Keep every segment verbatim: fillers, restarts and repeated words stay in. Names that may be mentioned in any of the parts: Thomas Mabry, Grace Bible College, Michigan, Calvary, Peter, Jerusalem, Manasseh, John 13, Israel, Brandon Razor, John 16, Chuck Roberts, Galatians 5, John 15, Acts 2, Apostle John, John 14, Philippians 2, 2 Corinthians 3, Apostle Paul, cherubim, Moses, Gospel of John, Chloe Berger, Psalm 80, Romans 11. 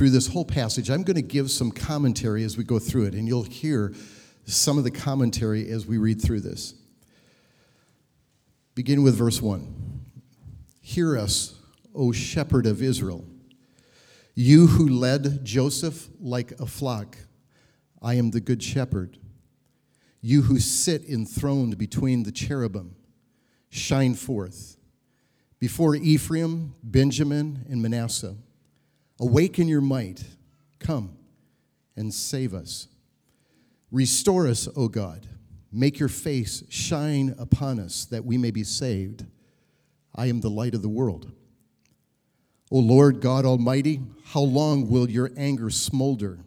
through this whole passage. I'm going to give some commentary as we go through it, and you'll hear some of the commentary as we read through this. Begin with verse one. Hear us, O shepherd of Israel, you who led Joseph like a flock. I am the good shepherd. You who sit enthroned between the cherubim, shine forth. Before Ephraim, Benjamin, and Manasseh, awaken your might. Come and save us. Restore us, O God. Make your face shine upon us that we may be saved. I am the light of the world. O Lord God Almighty, how long will your anger smolder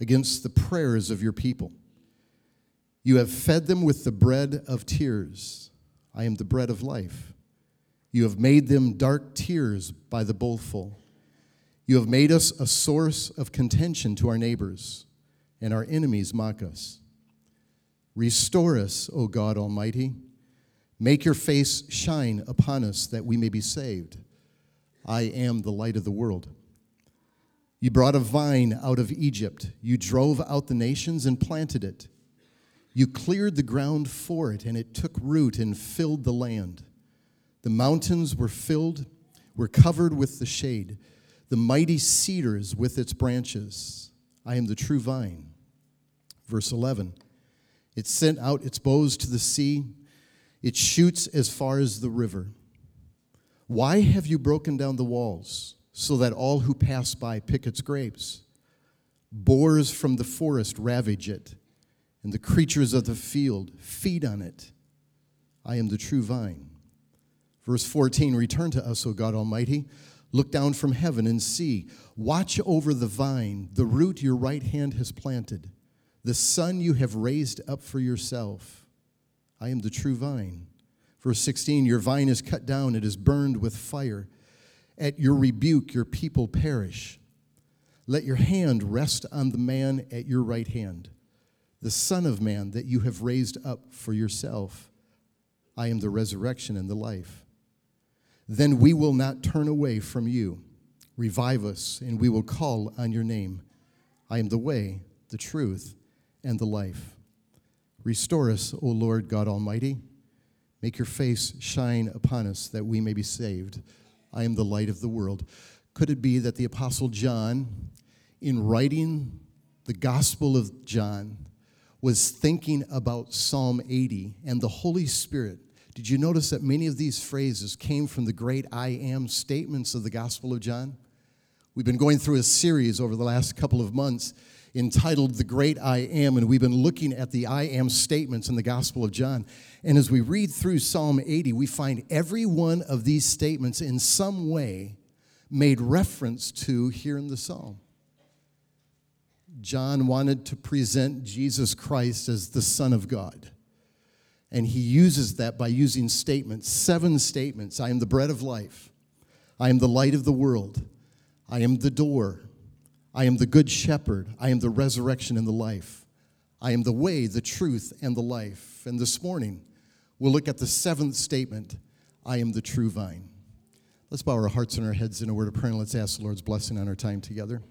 against the prayers of your people? You have fed them with the bread of tears. I am the bread of life. You have made them dark tears by the bowlful. You have made us a source of contention to our neighbors, and our enemies mock us. Restore us, O God Almighty. Make your face shine upon us that we may be saved. I am the light of the world. You brought a vine out of Egypt. You drove out the nations and planted it. You cleared the ground for it, and it took root and filled the land. The mountains were filled, were covered with the shade, the mighty cedars with its branches. I am the true vine. Verse eleven, it sent out its boughs to the sea. It shoots as far as the river. Why have you broken down the walls so that all who pass by pick its grapes? Boars from the forest ravage it, and the creatures of the field feed on it. I am the true vine. Verse fourteen, return to us, O God Almighty. Look down from heaven and see. Watch over the vine, the root your right hand has planted, the son you have raised up for yourself. I am the true vine. Verse sixteen, your vine is cut down, it is burned with fire. At your rebuke, your people perish. Let your hand rest on the man at your right hand, the Son of Man that you have raised up for yourself. I am the resurrection and the life. Then we will not turn away from you. Revive us, and we will call on your name. I am the way, the truth, and the life. Restore us, O Lord God Almighty. Make your face shine upon us that we may be saved. I am the light of the world. Could it be that the Apostle John, in writing the Gospel of John, was thinking about Psalm eighty and the Holy Spirit? Did you notice that many of these phrases came from the great I am statements of the Gospel of John? We've been going through a series over the last couple of months entitled The Great I Am, and we've been looking at the I am statements in the Gospel of John. And as we read through Psalm eighty, we find every one of these statements in some way made reference to here in the psalm. John wanted to present Jesus Christ as the Son of God. And he uses that by using statements, seven statements. I am the bread of life. I am the light of the world. I am the door. I am the good shepherd. I am the resurrection and the life. I am the way, the truth, and the life. And this morning, we'll look at the seventh statement, I am the true vine. Let's bow our hearts and our heads in a word of prayer, and let's ask the Lord's blessing on our time together.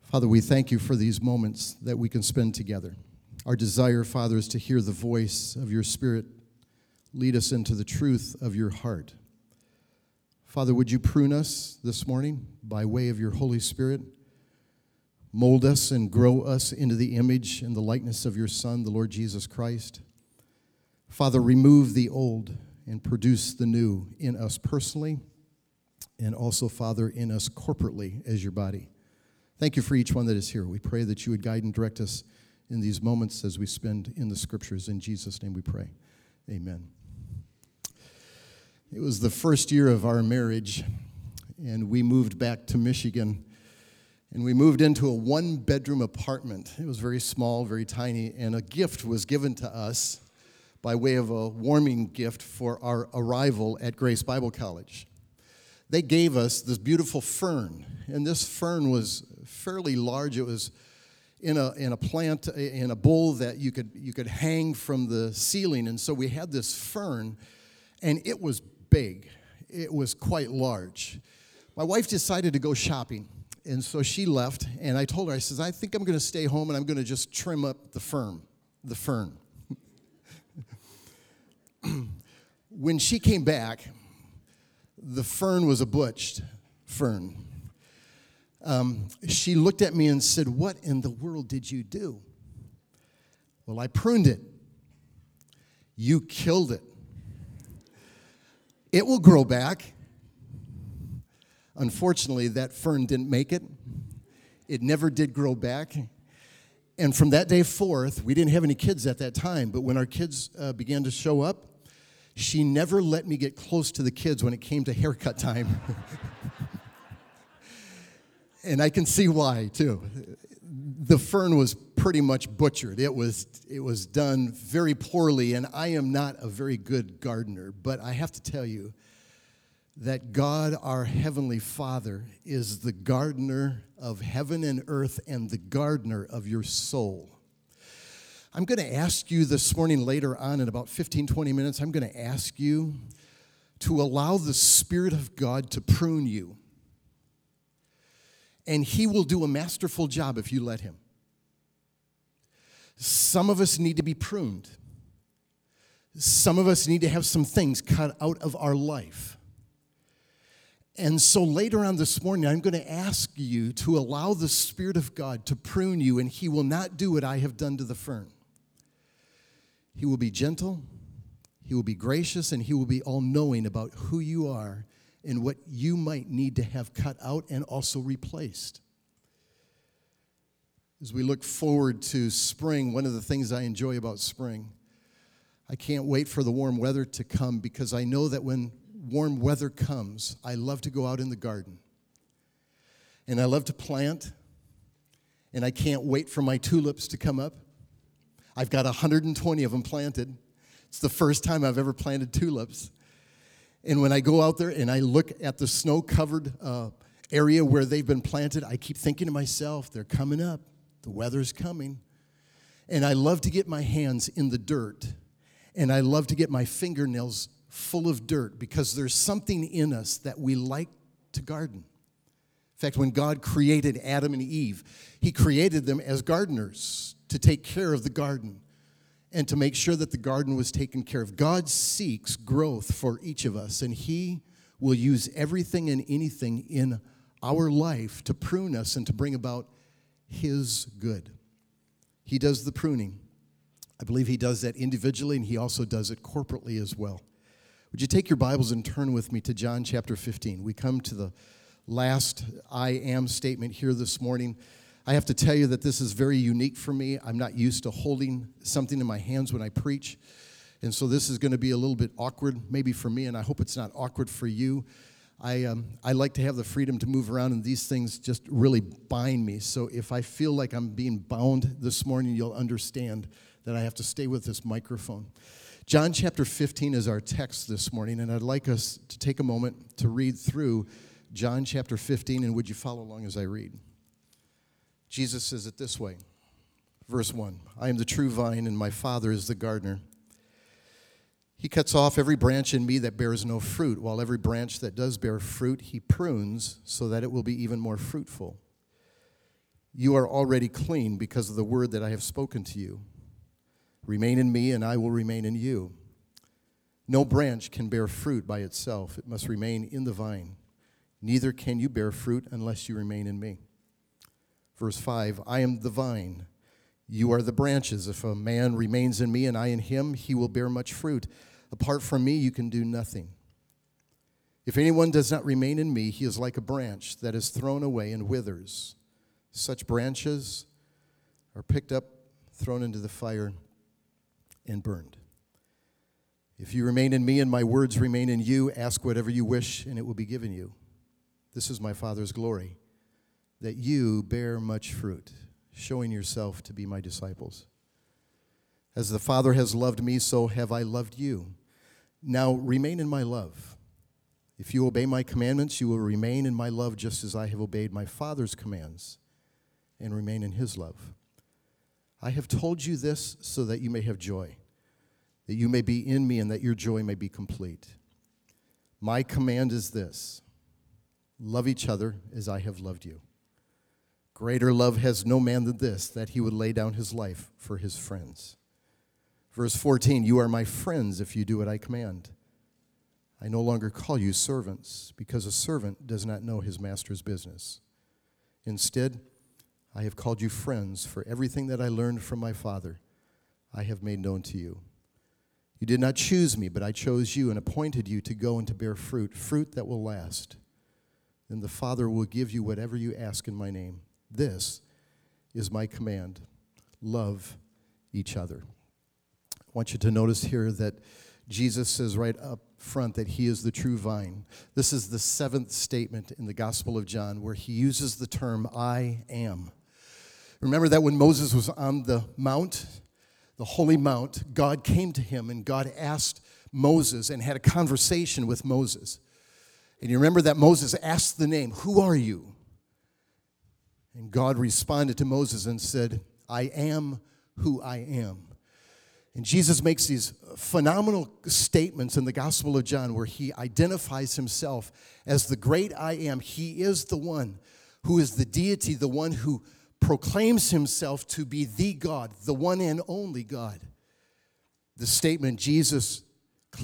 Father, we thank you for these moments that we can spend together. Our desire, Father, is to hear the voice of your Spirit. Lead us into the truth of your heart. Father, would you prune us this morning by way of your Holy Spirit? Mold us and grow us into the image and the likeness of your Son, the Lord Jesus Christ. Father, remove the old and produce the new in us personally and also, Father, in us corporately as your body. Thank you for each one that is here. We pray that you would guide and direct us in these moments as we spend in the Scriptures. In Jesus' name we pray. Amen. It was the first year of our marriage, and we moved back to Michigan, and we moved into a one-bedroom apartment. It was very small, very tiny, and a gift was given to us by way of a warming gift for our arrival at Grace Bible College. They gave us this beautiful fern, and this fern was fairly large. It was in a in a plant, in a bowl that you could you could hang from the ceiling, and so we had this fern, and it was big. It was quite large. My wife decided to go shopping, And so she left, and I told her, I says, I think I'm going to stay home, and I'm going to just trim up the fern. The fern. When she came back, the fern was a butched fern. Um, she looked at me and said, what in the world did you do? Well, I pruned it. You killed it. It will grow back. Unfortunately, that fern didn't make it. It never did grow back. And from that day forth, we didn't have any kids at that time, but when our kids uh, began to show up, she never let me get close to the kids when it came to haircut time. And I can see why, too. The fern was pretty much butchered. It was it was done very poorly, and I am not a very good gardener, but I have to tell you that God, our Heavenly Father, is the gardener of heaven and earth and the gardener of your soul. I'm going to ask you this morning later on in about fifteen, twenty minutes, I'm going to ask you to allow the Spirit of God to prune you. And he will do a masterful job if you let him. Some of us need to be pruned. Some of us need to have some things cut out of our life. And so later on this morning, I'm going to ask you to allow the Spirit of God to prune you, and he will not do what I have done to the fern. He will be gentle, he will be gracious, and he will be all-knowing about who you are and what you might need to have cut out and also replaced. As we look forward to spring, one of the things I enjoy about spring, I can't wait for the warm weather to come because I know that when warm weather comes, I love to go out in the garden. And I love to plant, and I can't wait for my tulips to come up. I've got one hundred twenty of them planted. It's the first time I've ever planted tulips. And when I go out there and I look at the snow-covered uh, area where they've been planted, I keep thinking to myself, they're coming up. The weather's coming. And I love to get my hands in the dirt. And I love to get my fingernails full of dirt because there's something in us that we like to garden. In fact, when God created Adam and Eve, he created them as gardeners to take care of the garden and to make sure that the garden was taken care of. God seeks growth for each of us, and he will use everything and anything in our life to prune us and to bring about his good. He does the pruning. I believe he does that individually, and he also does it corporately as well. Would you take your Bibles and turn with me to John chapter fifteen? We come to the last I am statement here this morning. I have to tell you that this is very unique for me. I'm not used to holding something in my hands when I preach, and so this is going to be a little bit awkward maybe for me, and I hope it's not awkward for you. I um, I like to have the freedom to move around, and these things just really bind me. So if I feel like I'm being bound this morning, you'll understand that I have to stay with this microphone. John chapter fifteen is our text this morning, and I'd like us to take a moment to read through John chapter fifteen, and would you follow along as I read? Jesus says it this way, verse one, I am the true vine, and my Father is the gardener. He cuts off every branch in me that bears no fruit, while every branch that does bear fruit he prunes so that it will be even more fruitful. You are already clean because of the word that I have spoken to you. Remain in me, and I will remain in you. No branch can bear fruit by itself. It must remain in the vine. Neither can you bear fruit unless you remain in me. Verse five, I am the vine, you are the branches. If a man remains in me and I in him, he will bear much fruit. Apart from me, you can do nothing. If anyone does not remain in me, he is like a branch that is thrown away and withers. Such branches are picked up, thrown into the fire, and burned. If you remain in me and my words remain in you, ask whatever you wish, and it will be given you. This is my Father's glory, that you bear much fruit, showing yourself to be my disciples. As the Father has loved me, so have I loved you. Now remain in my love. If you obey my commandments, you will remain in my love, just as I have obeyed my Father's commands and remain in his love. I have told you this so that you may have joy, that you may be in me and that your joy may be complete. My command is this, love each other as I have loved you. Greater love has no man than this, that he would lay down his life for his friends. Verse fourteen, you are my friends if you do what I command. I no longer call you servants, because a servant does not know his master's business. Instead, I have called you friends, for everything that I learned from my Father, I have made known to you. You did not choose me, but I chose you and appointed you to go and to bear fruit, fruit that will last. Then the Father will give you whatever you ask in my name. This is my command. Love each other. I want you to notice here that Jesus says right up front that he is the true vine. This is the seventh statement in the Gospel of John where he uses the term, I am. Remember that when Moses was on the mount, the Holy Mount, God came to him and God asked Moses and had a conversation with Moses. And you remember that Moses asked the name, who are you? And God responded to Moses and said, I am who I am. And Jesus makes these phenomenal statements in the Gospel of John where he identifies himself as the great I am. He is the one who is the deity, the one who proclaims himself to be the God, the one and only God. The statement Jesus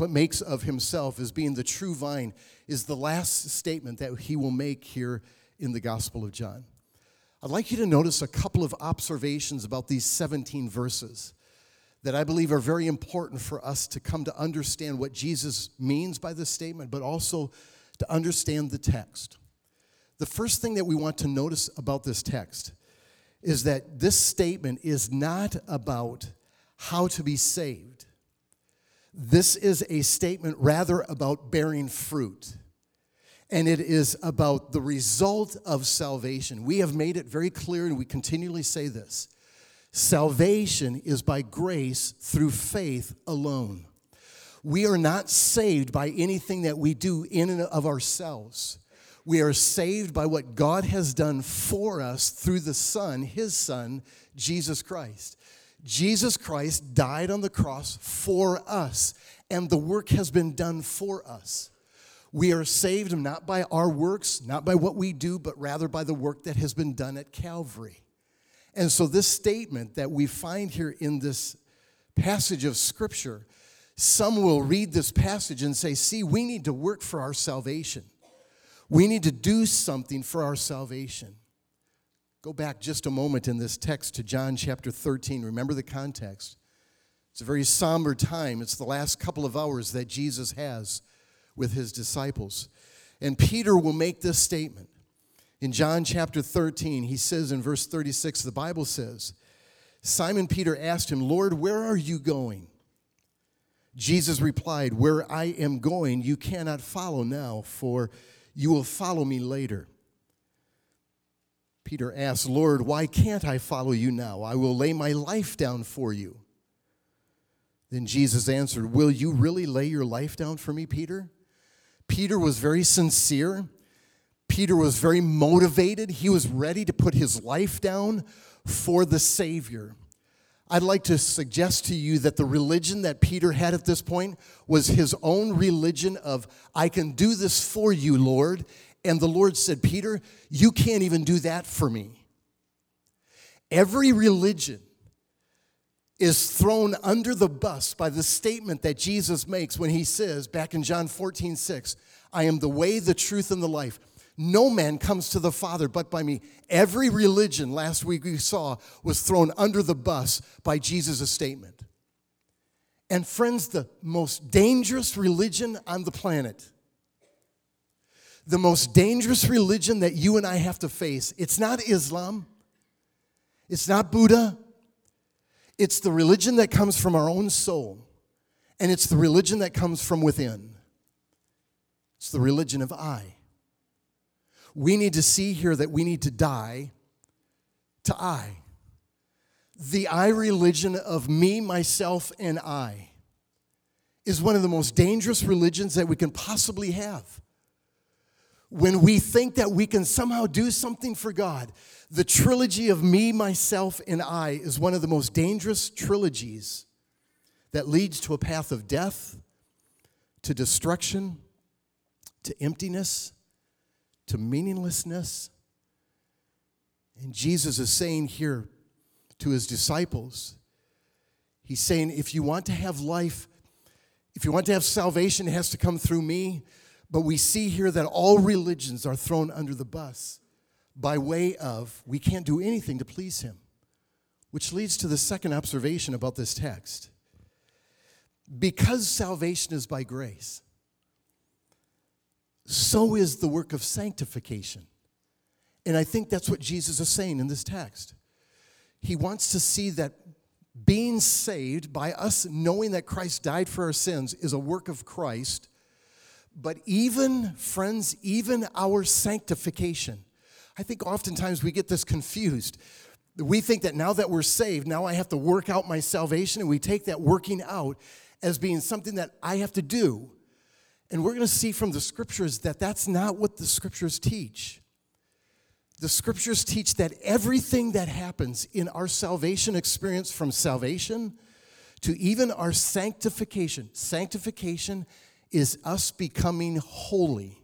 makes of himself as being the true vine is the last statement that he will make here in the Gospel of John. I'd like you to notice a couple of observations about these seventeen verses that I believe are very important for us to come to understand what Jesus means by this statement, but also to understand the text. The first thing that we want to notice about this text is that this statement is not about how to be saved. This is a statement rather about bearing fruit, and it is about the result of salvation. We have made it very clear, and we continually say this. Salvation is by grace through faith alone. We are not saved by anything that we do in and of ourselves. We are saved by what God has done for us through the Son, His Son, Jesus Christ. Jesus Christ died on the cross for us, and the work has been done for us. We are saved not by our works, not by what we do, but rather by the work that has been done at Calvary. And so this statement that we find here in this passage of Scripture, some will read this passage and say, see, we need to work for our salvation. We need to do something for our salvation. Go back just a moment in this text to John chapter thirteen. Remember the context. It's a very somber time. It's the last couple of hours that Jesus has with his disciples. And Peter will make this statement. In John chapter thirteen, he says in verse thirty-six, the Bible says, Simon Peter asked him, Lord, where are you going? Jesus replied, where I am going, you cannot follow now, for you will follow me later. Peter asked, Lord, why can't I follow you now? I will lay my life down for you. Then Jesus answered, will you really lay your life down for me, Peter? Peter was very sincere. Peter was very motivated. He was ready to put his life down for the Savior. I'd like to suggest to you that the religion that Peter had at this point was his own religion of, I can do this for you, Lord. And the Lord said, Peter, you can't even do that for me. Every religion is thrown under the bus by the statement that Jesus makes when he says, back in John fourteen six, I am the way, the truth, and the life. No man comes to the Father but by me. Every religion, last week we saw, was thrown under the bus by Jesus' statement. And friends, the most dangerous religion on the planet, the most dangerous religion that you and I have to face, it's not Islam, it's not Buddha, it's the religion that comes from our own soul, and it's the religion that comes from within. It's the religion of I. We need to see here that we need to die to I. The I religion of me, myself, and I is one of the most dangerous religions that we can possibly have. When we think that we can somehow do something for God, the trilogy of me, myself, and I is one of the most dangerous trilogies that leads to a path of death, to destruction, to emptiness, to meaninglessness, And Jesus is saying here to his disciples, he's saying, if you want to have life, if you want to have salvation, it has to come through me. But we see here that all religions are thrown under the bus by way of we can't do anything to please him, which leads to the second observation about this text. Because salvation is by grace, so is the work of sanctification. And I think that's what Jesus is saying in this text. He wants to see that being saved by us knowing that Christ died for our sins is a work of Christ. But even, friends, even our sanctification, I think oftentimes we get this confused. We think that now that we're saved, now I have to work out my salvation, and we take that working out as being something that I have to do. And we're going to see from the Scriptures that that's not what the Scriptures teach. The Scriptures teach that everything that happens in our salvation experience, from salvation to even our sanctification, sanctification is us becoming holy.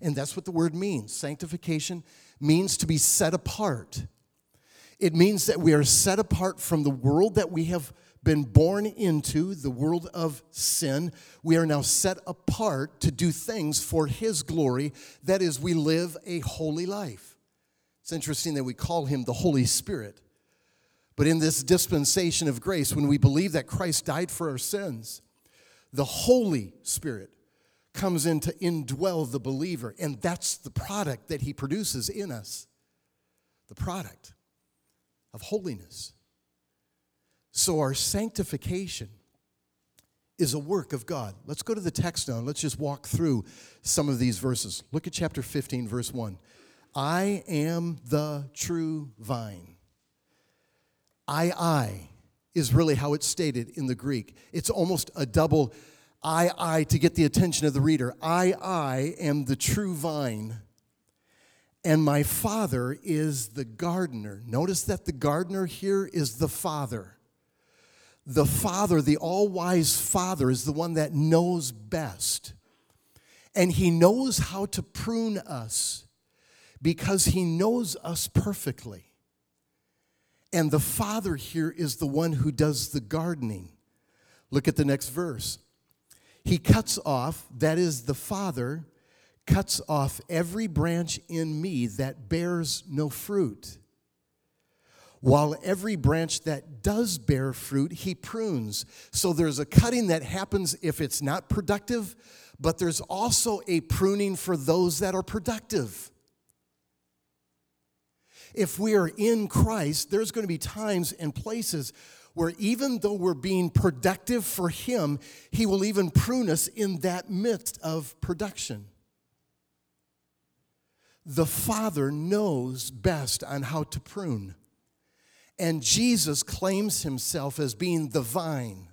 And that's what the word means. Sanctification means to be set apart. It means that we are set apart from the world that we have been born into, the world of sin. We are now set apart to do things for his glory. That is, we live a holy life. It's interesting that we call him the Holy Spirit. But in this dispensation of grace, when we believe that Christ died for our sins, the Holy Spirit comes in to indwell the believer, and that's the product that he produces in us, the product of holiness. So our sanctification is a work of God. Let's go to the text now. Let's just walk through some of these verses. Look at chapter fifteen, verse one. I am the true vine. I, I. is really how it's stated in the Greek. It's almost a double I, I to get the attention of the reader. I, I am the true vine, and my Father is the gardener. Notice that the gardener here is the Father. The Father, the all-wise Father, is the one that knows best. And he knows how to prune us because he knows us perfectly. And the Father here is the one who does the gardening. Look at the next verse. He cuts off, that is the Father, cuts off every branch in me that bears no fruit, while every branch that does bear fruit, he prunes. So there's a cutting that happens if it's not productive, but there's also a pruning for those that are productive. If we are in Christ, there's going to be times and places where even though we're being productive for him, he will even prune us in that midst of production. The Father knows best on how to prune. And Jesus claims himself as being the vine.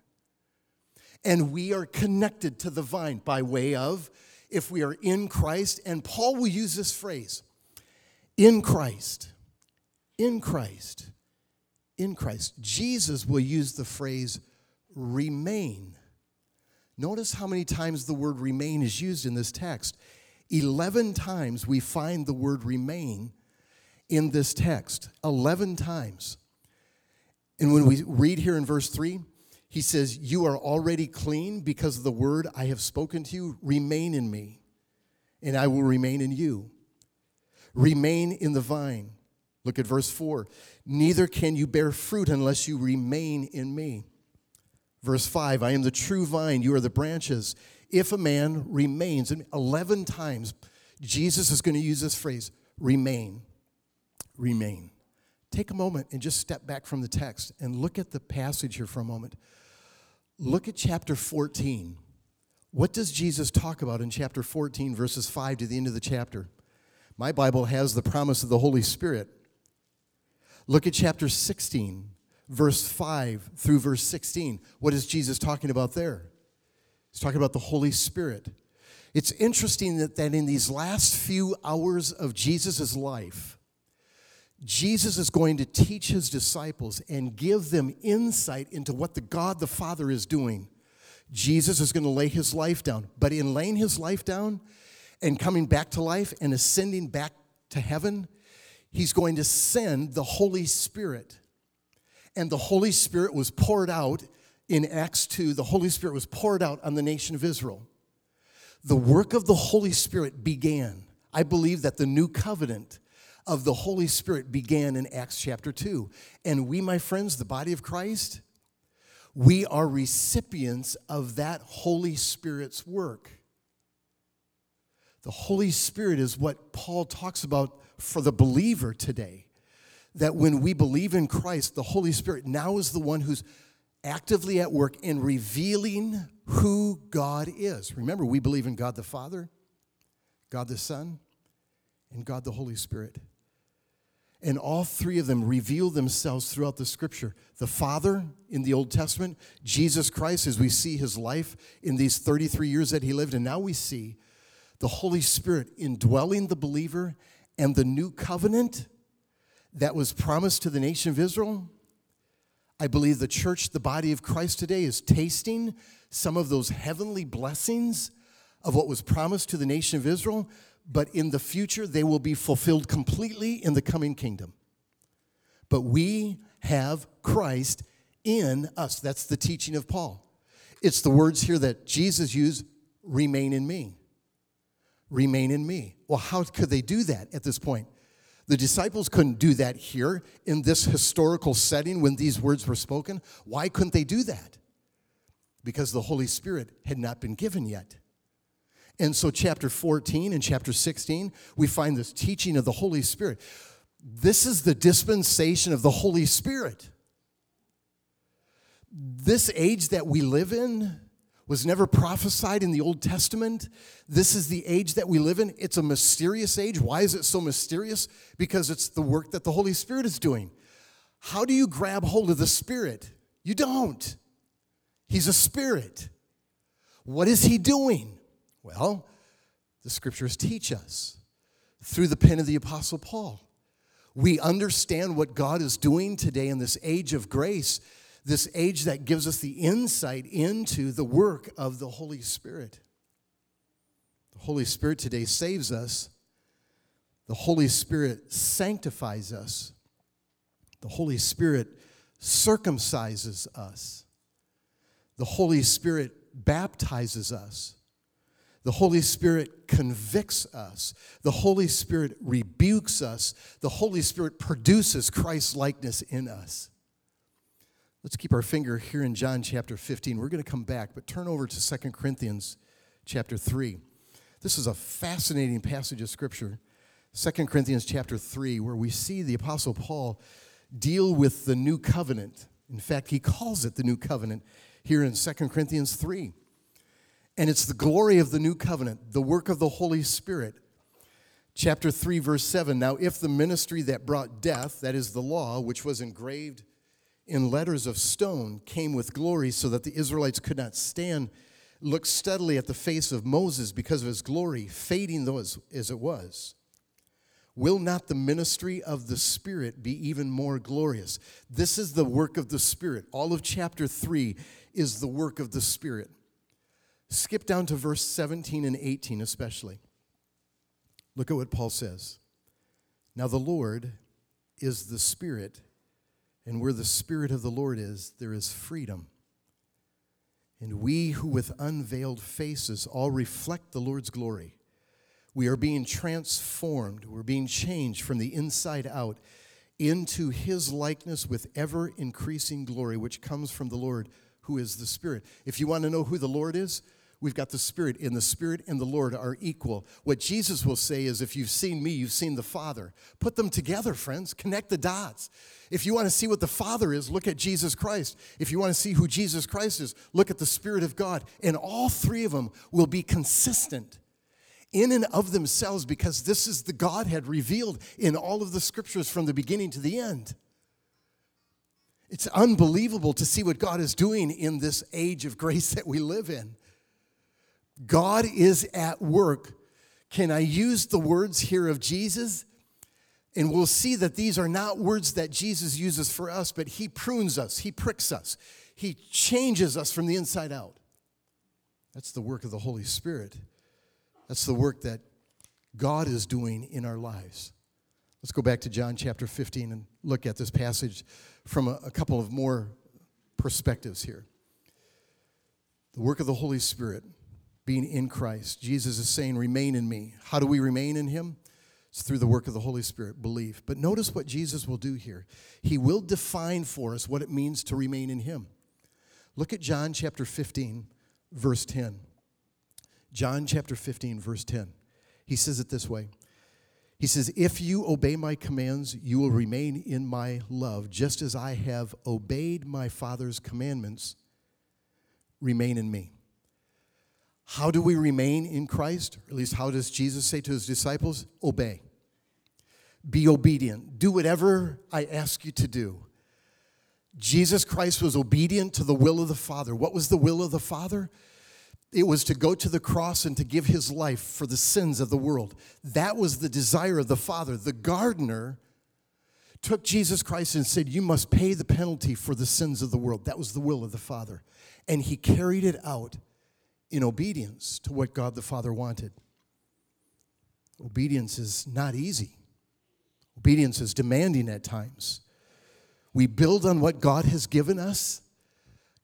And we are connected to the vine by way of, if we are in Christ, and Paul will use this phrase, in Christ. In Christ, in Christ. Jesus will use the phrase remain. Notice how many times the word remain is used in this text. Eleven times we find the word remain in this text. Eleven times. And when we read here in verse three, he says, you are already clean because of the word I have spoken to you. Remain in me, and I will remain in you. Remain in the vine. Look at verse four. Neither can you bear fruit unless you remain in me. Verse five, I am the true vine, you are the branches. If a man remains, and eleven times Jesus is going to use this phrase, remain, remain. Take a moment and just step back from the text and look at the passage here for a moment. Look at chapter fourteen. What does Jesus talk about in chapter fourteen, verses five to the end of the chapter? My Bible has the promise of the Holy Spirit. Look at chapter sixteen, verse five through verse sixteen. What is Jesus talking about there? He's talking about the Holy Spirit. It's interesting that, that in these last few hours of Jesus' life, Jesus is going to teach his disciples and give them insight into what the God the Father is doing. Jesus is going to lay his life down. But in laying his life down and coming back to life and ascending back to heaven, he's going to send the Holy Spirit. And the Holy Spirit was poured out in Acts two. The Holy Spirit was poured out on the nation of Israel. The work of the Holy Spirit began. I believe that the new covenant of the Holy Spirit began in Acts chapter two. And we, my friends, the body of Christ, we are recipients of that Holy Spirit's work. The Holy Spirit is what Paul talks about for the believer today, that when we believe in Christ, the Holy Spirit now is the one who's actively at work in revealing who God is. Remember, we believe in God the Father, God the Son, and God the Holy Spirit. And all three of them reveal themselves throughout the Scripture. The Father in the Old Testament, Jesus Christ as we see his life in these thirty-three years that he lived, and now we see the Holy Spirit indwelling the believer, and the new covenant that was promised to the nation of Israel. I believe the church, the body of Christ today, is tasting some of those heavenly blessings of what was promised to the nation of Israel, but in the future they will be fulfilled completely in the coming kingdom. But we have Christ in us. That's the teaching of Paul. It's the words here that Jesus used, remain in me. Remain in me. Well, how could they do that at this point? The disciples couldn't do that here in this historical setting when these words were spoken. Why couldn't they do that? Because the Holy Spirit had not been given yet. And so chapter fourteen and chapter sixteen, we find this teaching of the Holy Spirit. This is the dispensation of the Holy Spirit. This age that we live in was never prophesied in the Old Testament. This is the age that we live in. It's a mysterious age. Why is it so mysterious? Because it's the work that the Holy Spirit is doing. How do you grab hold of the Spirit? You don't. He's a spirit. What is he doing? Well, the Scriptures teach us through the pen of the Apostle Paul. We understand what God is doing today in this age of grace, this age that gives us the insight into the work of the Holy Spirit. The Holy Spirit today saves us. The Holy Spirit sanctifies us. The Holy Spirit circumcises us. The Holy Spirit baptizes us. The Holy Spirit convicts us. The Holy Spirit rebukes us. The Holy Spirit produces Christ's likeness in us. Let's keep our finger here in John chapter fifteen. We're going to come back, but turn over to Second Corinthians chapter three. This is a fascinating passage of Scripture, Second Corinthians chapter three, where we see the Apostle Paul deal with the new covenant. In fact, he calls it the new covenant here in Second Corinthians three. And it's the glory of the new covenant, the work of the Holy Spirit. Chapter three, verse seven, now if the ministry that brought death, that is the law, which was engraved in letters of stone, came with glory so that the Israelites could not stand, looked steadily at the face of Moses because of his glory, fading though as, as it was. Will not the ministry of the Spirit be even more glorious? This is the work of the Spirit. All of chapter three is the work of the Spirit. Skip down to verse seventeen and eighteen especially. Look at what Paul says. Now the Lord is the Spirit, and where the Spirit of the Lord is, there is freedom. And we who with unveiled faces all reflect the Lord's glory, we are being transformed, we're being changed from the inside out into his likeness with ever-increasing glory, which comes from the Lord, who is the Spirit. If you want to know who the Lord is, we've got the Spirit, and the Spirit and the Lord are equal. What Jesus will say is, if you've seen me, you've seen the Father. Put them together, friends. Connect the dots. If you want to see what the Father is, look at Jesus Christ. If you want to see who Jesus Christ is, look at the Spirit of God. And all three of them will be consistent in and of themselves, because this is the Godhead revealed in all of the Scriptures from the beginning to the end. It's unbelievable to see what God is doing in this age of grace that we live in. God is at work. Can I use the words here of Jesus? And we'll see that these are not words that Jesus uses for us, but he prunes us, he pricks us, he changes us from the inside out. That's the work of the Holy Spirit. That's the work that God is doing in our lives. Let's go back to John chapter fifteen and look at this passage from a, a couple of more perspectives here. The work of the Holy Spirit being in Christ. Jesus is saying, remain in me. How do we remain in him? It's through the work of the Holy Spirit, belief. But notice what Jesus will do here. He will define for us what it means to remain in him. Look at John chapter fifteen, verse ten. John chapter fifteen, verse ten. He says it this way. He says, if you obey my commands, you will remain in my love, just as I have obeyed my Father's commandments. Remain in me. How do we remain in Christ? Or at least how does Jesus say to his disciples? Obey. Be obedient. Do whatever I ask you to do. Jesus Christ was obedient to the will of the Father. What was the will of the Father? It was to go to the cross and to give his life for the sins of the world. That was the desire of the Father. The gardener took Jesus Christ and said, you must pay the penalty for the sins of the world. That was the will of the Father. And he carried it out in obedience to what God the Father wanted. Obedience is not easy. Obedience is demanding at times. We build on what God has given us.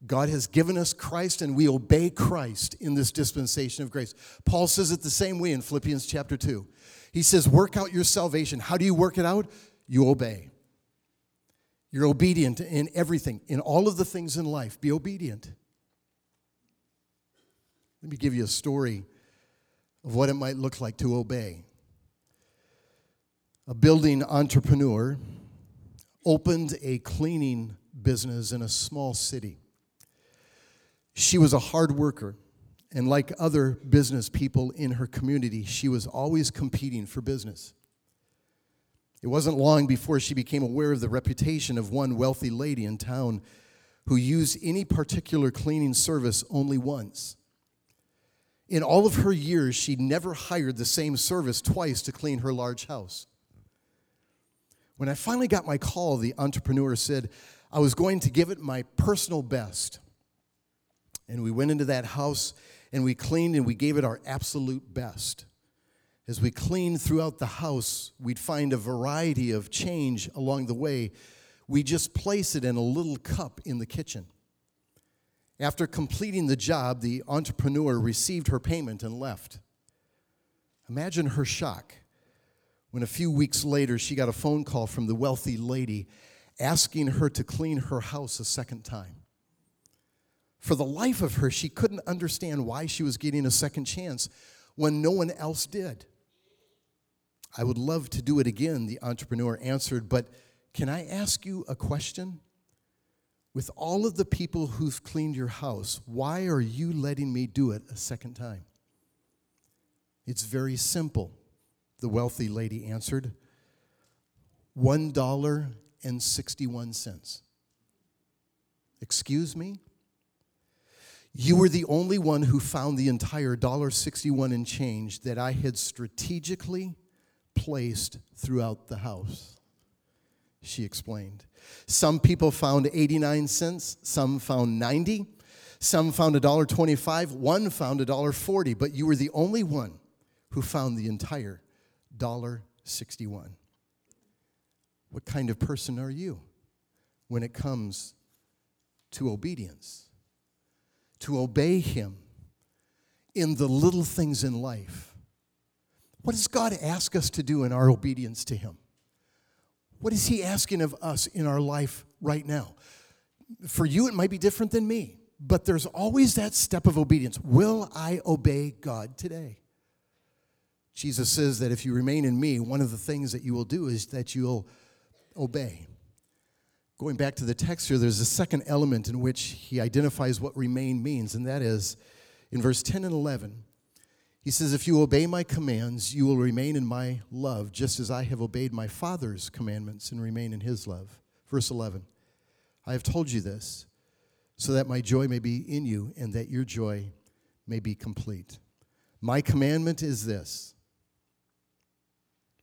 God has given us Christ, and we obey Christ in this dispensation of grace. Paul says it the same way in Philippians chapter two. He says, work out your salvation. How do you work it out? You obey. You're obedient in everything, in all of the things in life. Be obedient. Let me give you a story of what it might look like to obey. A building entrepreneur opened a cleaning business in a small city. She was a hard worker, and like other business people in her community, she was always competing for business. It wasn't long before she became aware of the reputation of one wealthy lady in town who used any particular cleaning service only once. In all of her years, she never hired the same service twice to clean her large house. When I finally got my call, the entrepreneur said, I was going to give it my personal best. And we went into that house, and we cleaned, and we gave it our absolute best. As we cleaned throughout the house, we'd find a variety of change along the way. We just place it in a little cup in the kitchen. After completing the job, the entrepreneur received her payment and left. Imagine her shock when a few weeks later she got a phone call from the wealthy lady asking her to clean her house a second time. For the life of her, she couldn't understand why she was getting a second chance when no one else did. I would love to do it again, the entrepreneur answered, but can I ask you a question? With all of the people who've cleaned your house, why are you letting me do it a second time? It's very simple, the wealthy lady answered. One dollar and sixty-one cents. Excuse me? You were the only one who found the entire one dollar and sixty-one cents in change that I had strategically placed throughout the house, she explained. Some people found eighty-nine cents, some found ninety, some found one dollar and twenty-five cents, one found one dollar and forty cents, but you were the only one who found the entire one dollar and sixty-one cents. What kind of person are you when it comes to obedience? To obey him in the little things in life. What does God ask us to do in our obedience to him? What is he asking of us in our life right now? For you, it might be different than me, but there's always that step of obedience. Will I obey God today? Jesus says that if you remain in me, one of the things that you will do is that you'll obey. Going back to the text here, there's a second element in which he identifies what remain means, and that is in verse ten and eleven. He says, if you obey my commands, you will remain in my love, just as I have obeyed my Father's commandments and remain in his love. Verse eleven, I have told you this, so that my joy may be in you and that your joy may be complete. My commandment is this.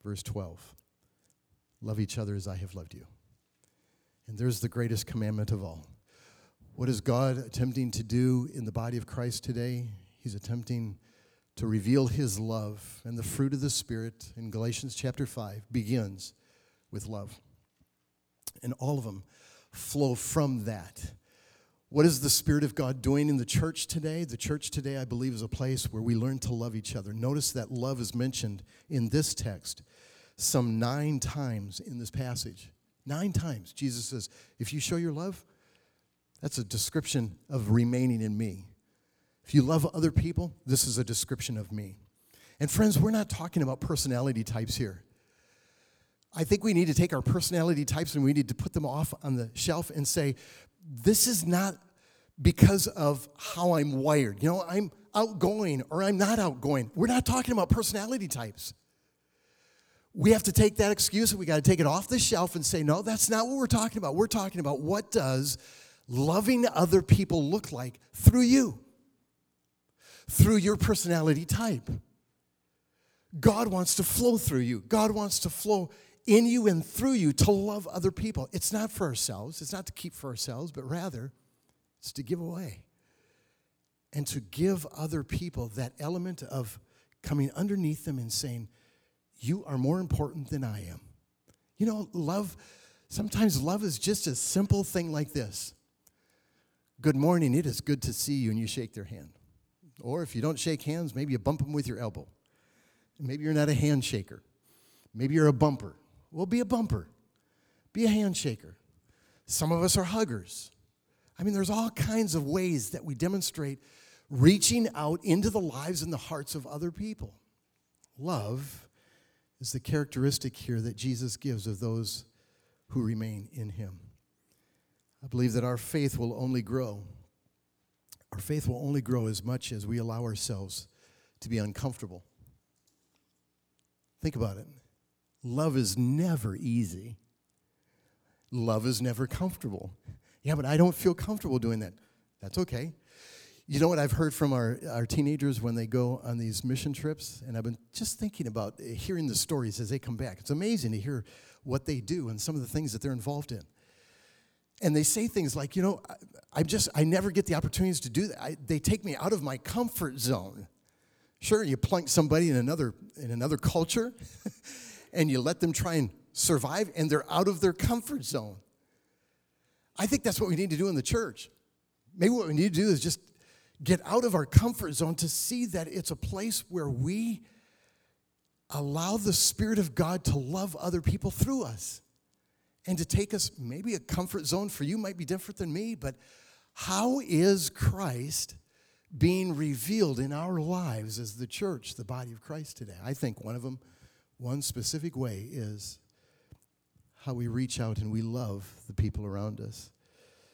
Verse twelve, love each other as I have loved you. And there's the greatest commandment of all. What is God attempting to do in the body of Christ today? He's attempting to reveal his love, and the fruit of the Spirit in Galatians chapter five begins with love. And all of them flow from that. What is the Spirit of God doing in the church today? The church today, I believe, is a place where we learn to love each other. Notice that love is mentioned in this text some nine times in this passage. Nine times. Jesus says, if you show your love, that's a description of remaining in me. If you love other people, this is a description of me. And friends, we're not talking about personality types here. I think we need to take our personality types and we need to put them off on the shelf and say, this is not because of how I'm wired. You know, I'm outgoing or I'm not outgoing. We're not talking about personality types. We have to take that excuse and we got to take it off the shelf and say, no, that's not what we're talking about. We're talking about what does loving other people look like through you, through your personality type. God wants to flow through you. God wants to flow in you and through you to love other people. It's not for ourselves. It's not to keep for ourselves, but rather it's to give away and to give other people that element of coming underneath them and saying, you are more important than I am. You know, love, sometimes love is just a simple thing like this. Good morning, it is good to see you, and you shake their hand. Or if you don't shake hands, maybe you bump them with your elbow. Maybe you're not a handshaker. Maybe you're a bumper. Well, be a bumper. Be a handshaker. Some of us are huggers. I mean, there's all kinds of ways that we demonstrate reaching out into the lives and the hearts of other people. Love is the characteristic here that Jesus gives of those who remain in him. I believe that our faith will only grow. Our faith will only grow as much as we allow ourselves to be uncomfortable. Think about it. Love is never easy. Love is never comfortable. Yeah, but I don't feel comfortable doing that. That's okay. You know what I've heard from our, our teenagers when they go on these mission trips? And I've been just thinking about hearing the stories as they come back. It's amazing to hear what they do and some of the things that they're involved in. And they say things like, you know, I, I just, I never get the opportunities to do that. I, they take me out of my comfort zone. Sure, you plunk somebody in another in another culture, and you let them try and survive, and they're out of their comfort zone. I think that's what we need to do in the church. Maybe what we need to do is just get out of our comfort zone to see that it's a place where we allow the Spirit of God to love other people through us and to take us, maybe a comfort zone for you might be different than me, but how is Christ being revealed in our lives as the church, the body of Christ today? I think one of them, one specific way is how we reach out and we love the people around us.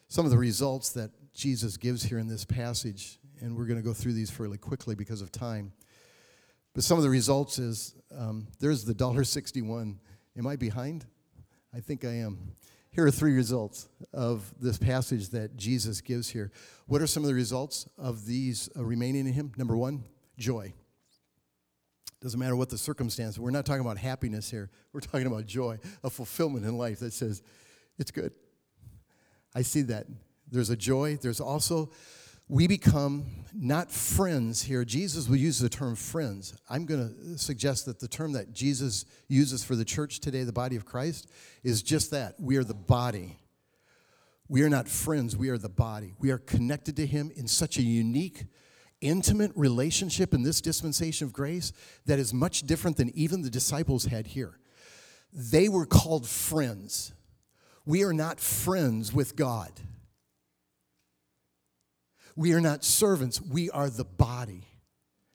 Some of the results that Jesus gives here in this passage, and we're going to go through these fairly quickly because of time, but some of the results is, um, there's the one dollar sixty-one. Am I behind? I think I am. Here are three results of this passage that Jesus gives here. What are some of the results of these uh, remaining in him? Number one, joy. Doesn't matter what the circumstance. We're not talking about happiness here. We're talking about joy, a fulfillment in life that says, it's good. I see that. There's a joy. There's also, we become not friends here. Jesus will use the term friends. I'm going to suggest that the term that Jesus uses for the church today, the body of Christ, is just that. We are the body. We are not friends. We are the body. We are connected to him in such a unique, intimate relationship in this dispensation of grace that is much different than even the disciples had here. They were called friends. We are not friends with God. We are not servants. We are the body.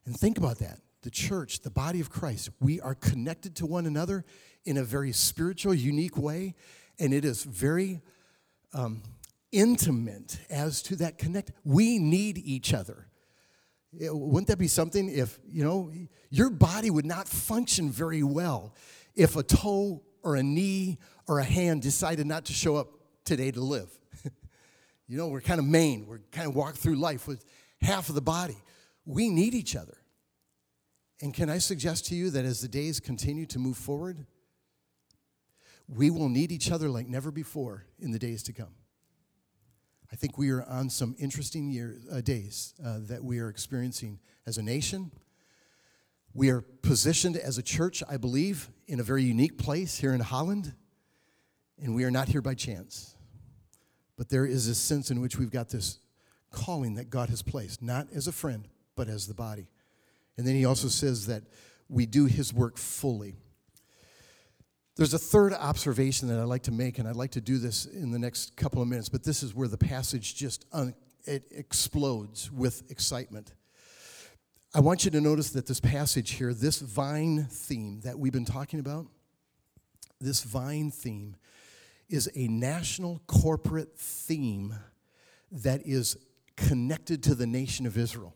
And think about that. The church, the body of Christ, we are connected to one another in a very spiritual, unique way. And it is very um, intimate as to that connect. We need each other. It, wouldn't that be something if, you know, your body would not function very well if a toe or a knee or a hand decided not to show up today to live. You know, we're kind of maimed. We're kind of walk through life with half of the body. We need each other. And can I suggest to you that as the days continue to move forward, we will need each other like never before in the days to come. I think we are on some interesting year, uh, days uh, that we are experiencing as a nation. We are positioned as a church, I believe, in a very unique place here in Holland And we are not here by chance. But there is a sense in which we've got this calling that God has placed, not as a friend, but as the body. And then he also says that we do his work fully. There's a third observation that I'd like to make, and I'd like to do this in the next couple of minutes, but this is where the passage just un- it explodes with excitement. I want you to notice that this passage here, this vine theme that we've been talking about, this vine theme is a national corporate theme that is connected to the nation of Israel.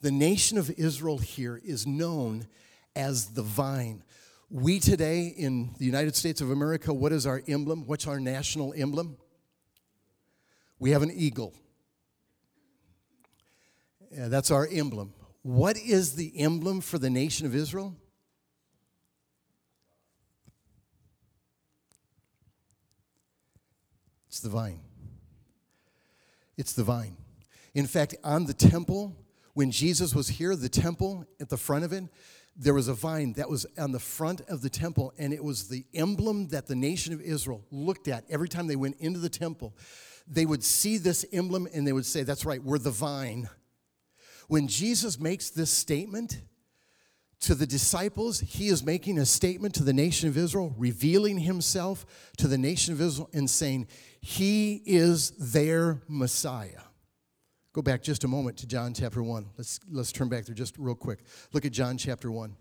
The nation of Israel here is known as the vine. We today in the United States of America, what is our emblem? What's our national emblem? We have an eagle. Yeah, that's our emblem. What is the emblem for the nation of Israel? It's the vine. It's the vine. In fact, on the temple, when Jesus was here, the temple, at the front of it, there was a vine that was on the front of the temple, and it was the emblem that the nation of Israel looked at every time they went into the temple. They would see this emblem, and they would say, that's right, we're the vine. When Jesus makes this statement to the disciples, he is making a statement to the nation of Israel, revealing himself to the nation of Israel and saying, he is their Messiah. Go back just a moment to John chapter one. Let's, let's turn back there just real quick. Look at John chapter one.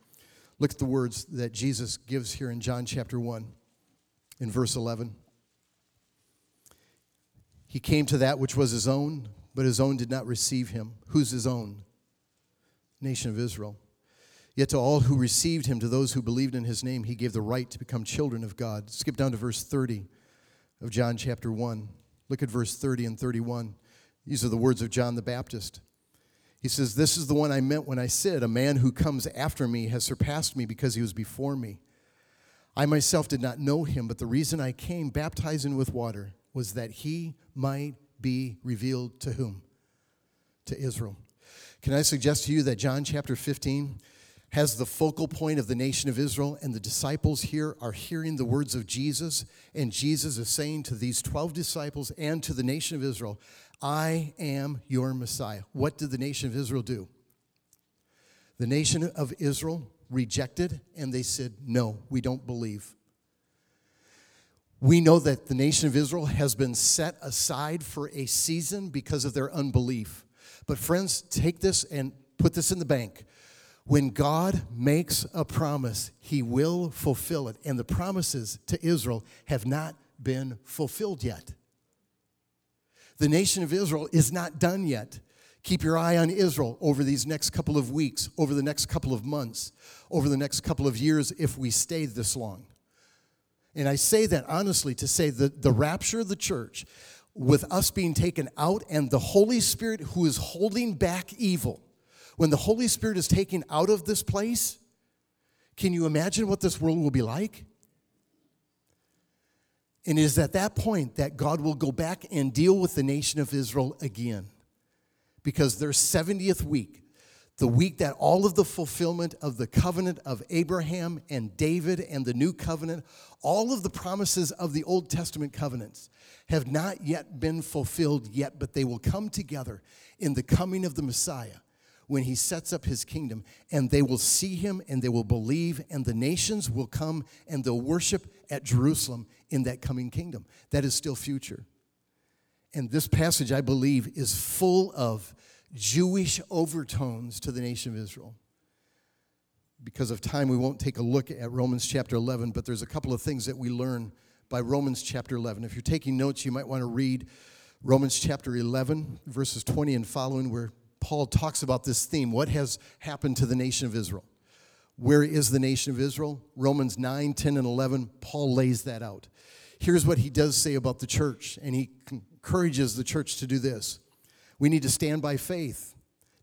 Look at the words that Jesus gives here in John chapter one in verse eleven. He came to that which was his own, but his own did not receive him. Who's his own? Nation of Israel. Yet to all who received him, to those who believed in his name, he gave the right to become children of God. Skip down to verse thirty of John chapter one. Look at verse thirty and thirty-one. These are the words of John the Baptist. He says, this is the one I meant when I said, a man who comes after me has surpassed me because he was before me. I myself did not know him, but the reason I came baptizing with water was that he might be revealed to whom? To Israel. Can I suggest to you that John chapter fifteen has the focal point of the nation of Israel, and the disciples here are hearing the words of Jesus, and Jesus is saying to these twelve disciples and to the nation of Israel, I am your Messiah. What did the nation of Israel do? The nation of Israel rejected, and they said, no, we don't believe. We know that the nation of Israel has been set aside for a season because of their unbelief. But friends, take this and put this in the bank. When God makes a promise, he will fulfill it. And the promises to Israel have not been fulfilled yet. The nation of Israel is not done yet. Keep your eye on Israel over these next couple of weeks, over the next couple of months, over the next couple of years if we stay this long. And I say that honestly to say that the rapture of the church, with us being taken out and the Holy Spirit who is holding back evil, when the Holy Spirit is taken out of this place, can you imagine what this world will be like? And it is at that point that God will go back and deal with the nation of Israel again. Because their seventieth week, the week that all of the fulfillment of the covenant of Abraham and David and the new covenant, all of the promises of the Old Testament covenants have not yet been fulfilled yet, but they will come together in the coming of the Messiah, when he sets up his kingdom, and they will see him, and they will believe, and the nations will come, and they'll worship at Jerusalem in that coming kingdom. That is still future. And this passage, I believe, is full of Jewish overtones to the nation of Israel. Because of time, we won't take a look at Romans chapter eleven, but there's a couple of things that we learn by Romans chapter eleven. If you're taking notes, you might want to read Romans chapter eleven, verses twenty and following, where Paul talks about this theme. What has happened to the nation of Israel? Where is the nation of Israel? Romans nine, ten, and eleven, Paul lays that out. Here's what he does say about the church, and he encourages the church to do this. We need to stand by faith,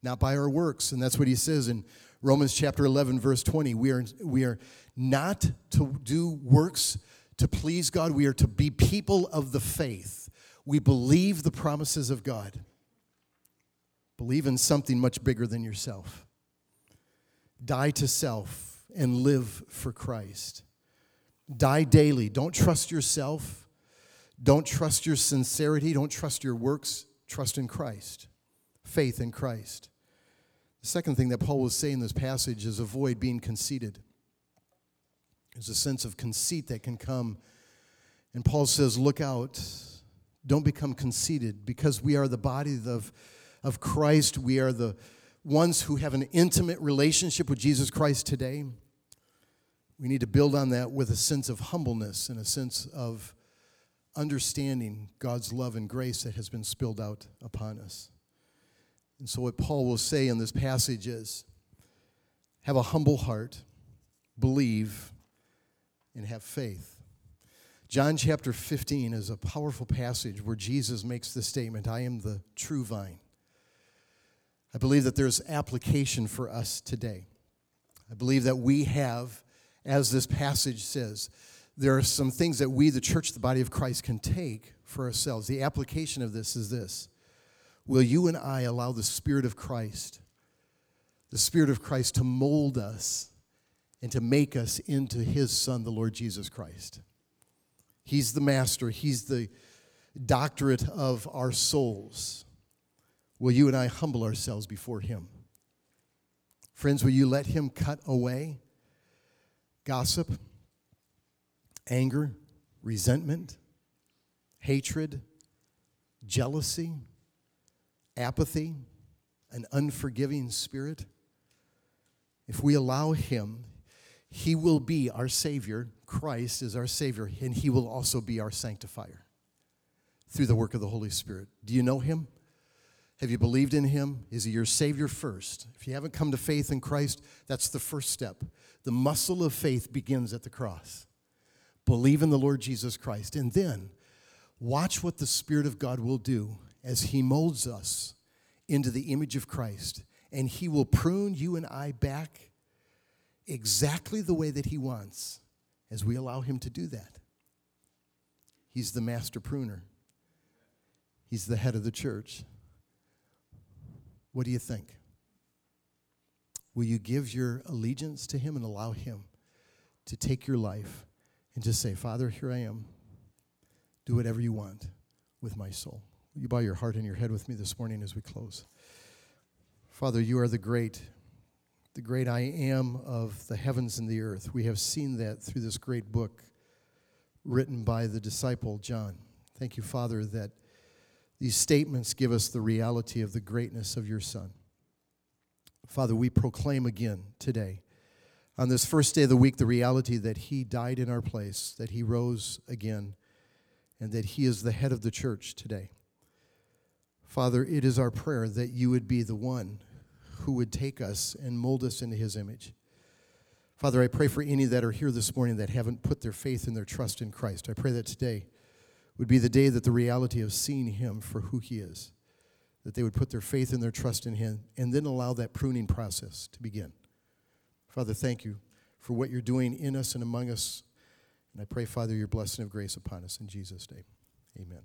not by our works, and that's what he says in Romans chapter eleven, verse twenty. We are, we are not to do works to please God. We are to be people of the faith. We believe the promises of God. Believe in something much bigger than yourself. Die to self and live for Christ. Die daily. Don't trust yourself. Don't trust your sincerity. Don't trust your works. Trust in Christ. Faith in Christ. The second thing that Paul will say in this passage is avoid being conceited. There's a sense of conceit that can come. And Paul says, look out. Don't become conceited, because we are the body of, of Christ. We are the ones who have an intimate relationship with Jesus Christ today. We need to build on that with a sense of humbleness and a sense of understanding God's love and grace that has been spilled out upon us. And so what Paul will say in this passage is, have a humble heart, believe, and have faith. John chapter fifteen is a powerful passage where Jesus makes the statement, I am the true vine. I believe that there's application for us today. I believe that we have, as this passage says, there are some things that we, the church, the body of Christ, can take for ourselves. The application of this is this. Will you and I allow the Spirit of Christ, the Spirit of Christ, to mold us and to make us into His Son, the Lord Jesus Christ? He's the master. He's the doctorate of our souls. Will you and I humble ourselves before Him? Friends, will you let Him cut away gossip, anger, resentment, hatred, jealousy, apathy, an unforgiving spirit? If we allow Him, He will be our Savior. Christ is our Savior, and He will also be our sanctifier through the work of the Holy Spirit. Do you know Him? Have you believed in Him? Is He your Savior first? If you haven't come to faith in Christ, that's the first step. The muscle of faith begins at the cross. Believe in the Lord Jesus Christ, and then watch what the Spirit of God will do as He molds us into the image of Christ, and He will prune you and I back exactly the way that He wants as we allow Him to do that. He's the master pruner. He's the head of the church. What do you think? Will you give your allegiance to Him and allow Him to take your life and just say, Father, here I am. Do whatever you want with my soul. Will you bow your heart and your head with me this morning as we close? Father, you are the great The great I am of the heavens and the earth. We have seen that through this great book written by the disciple John. Thank you, Father, that these statements give us the reality of the greatness of your Son. Father, we proclaim again today, on this first day of the week, the reality that He died in our place, that He rose again, and that He is the head of the church today. Father, it is our prayer that you would be the one who would take us and mold us into His image. Father, I pray for any that are here this morning that haven't put their faith and their trust in Christ. I pray that today would be the day that the reality of seeing Him for who He is, that they would put their faith and their trust in Him and then allow that pruning process to begin. Father, thank you for what you're doing in us and among us. And I pray, Father, your blessing of grace upon us in Jesus' name. Amen.